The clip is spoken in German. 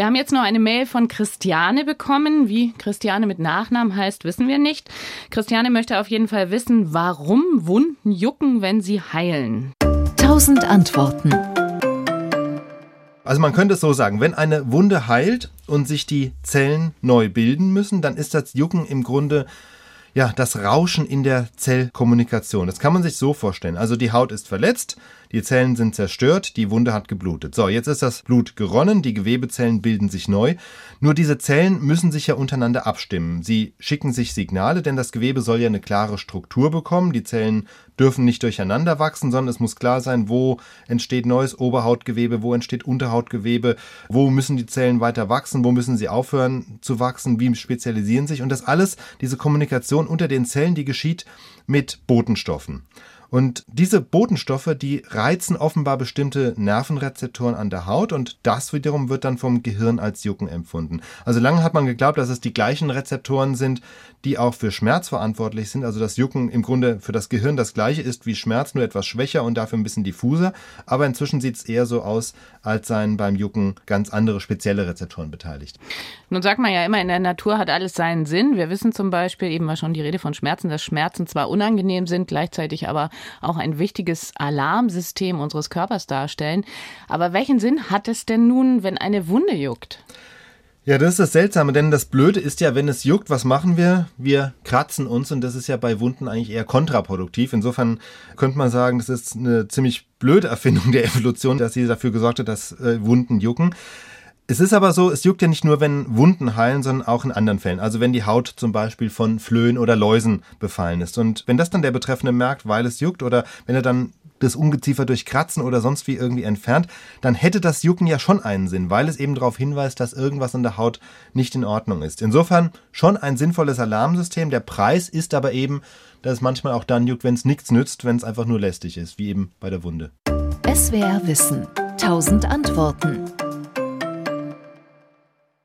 Wir haben jetzt noch eine Mail von Christiane bekommen. Wie Christiane mit Nachnamen heißt, wissen wir nicht. Christiane möchte auf jeden Fall wissen, warum Wunden jucken, wenn sie heilen. 1000 Antworten. Also man könnte es so sagen, wenn eine Wunde heilt und sich die Zellen neu bilden müssen, dann ist das Jucken im Grunde ja das Rauschen in der Zellkommunikation. Das kann man sich so vorstellen. Also die Haut ist verletzt, die Zellen sind zerstört, die Wunde hat geblutet. So, jetzt ist das Blut geronnen, die Gewebezellen bilden sich neu. Nur diese Zellen müssen sich ja untereinander abstimmen. Sie schicken sich Signale, denn das Gewebe soll ja eine klare Struktur bekommen. Die Zellen dürfen nicht durcheinander wachsen, sondern es muss klar sein, wo entsteht neues Oberhautgewebe, wo entsteht Unterhautgewebe, wo müssen die Zellen weiter wachsen, wo müssen sie aufhören zu wachsen, wie spezialisieren sich. Und das alles, diese Kommunikation unter den Zellen, die geschieht mit Botenstoffen. Und diese Botenstoffe, die reizen offenbar bestimmte Nervenrezeptoren an der Haut und das wiederum wird dann vom Gehirn als Jucken empfunden. Also lange hat man geglaubt, dass es die gleichen Rezeptoren sind, die auch für Schmerz verantwortlich sind. Also das Jucken im Grunde für das Gehirn das gleiche ist wie Schmerz, nur etwas schwächer und dafür ein bisschen diffuser. Aber inzwischen sieht es eher so aus, als seien beim Jucken ganz andere spezielle Rezeptoren beteiligt. Nun sagt man ja immer, in der Natur hat alles seinen Sinn. Wir wissen zum Beispiel, eben war schon die Rede von Schmerzen, dass Schmerzen zwar unangenehm sind, gleichzeitig aber auch ein wichtiges Alarmsystem unseres Körpers darstellen. Aber welchen Sinn hat es denn nun, wenn eine Wunde juckt? Ja, das ist das Seltsame, denn das Blöde ist ja, wenn es juckt, was machen wir? Wir kratzen uns und das ist ja bei Wunden eigentlich eher kontraproduktiv. Insofern könnte man sagen, das ist eine ziemlich blöde Erfindung der Evolution, dass sie dafür gesorgt hat, dass Wunden jucken. Es ist aber so, es juckt ja nicht nur, wenn Wunden heilen, sondern auch in anderen Fällen. Also wenn die Haut zum Beispiel von Flöhen oder Läusen befallen ist. Und wenn das dann der Betreffende merkt, weil es juckt oder wenn er dann das Ungeziefer durch Kratzen oder sonst wie irgendwie entfernt, dann hätte das Jucken ja schon einen Sinn, weil es eben darauf hinweist, dass irgendwas an der Haut nicht in Ordnung ist. Insofern schon ein sinnvolles Alarmsystem. Der Preis ist aber eben, dass es manchmal auch dann juckt, wenn es nichts nützt, wenn es einfach nur lästig ist, wie eben bei der Wunde. SWR Wissen. 1000 Antworten.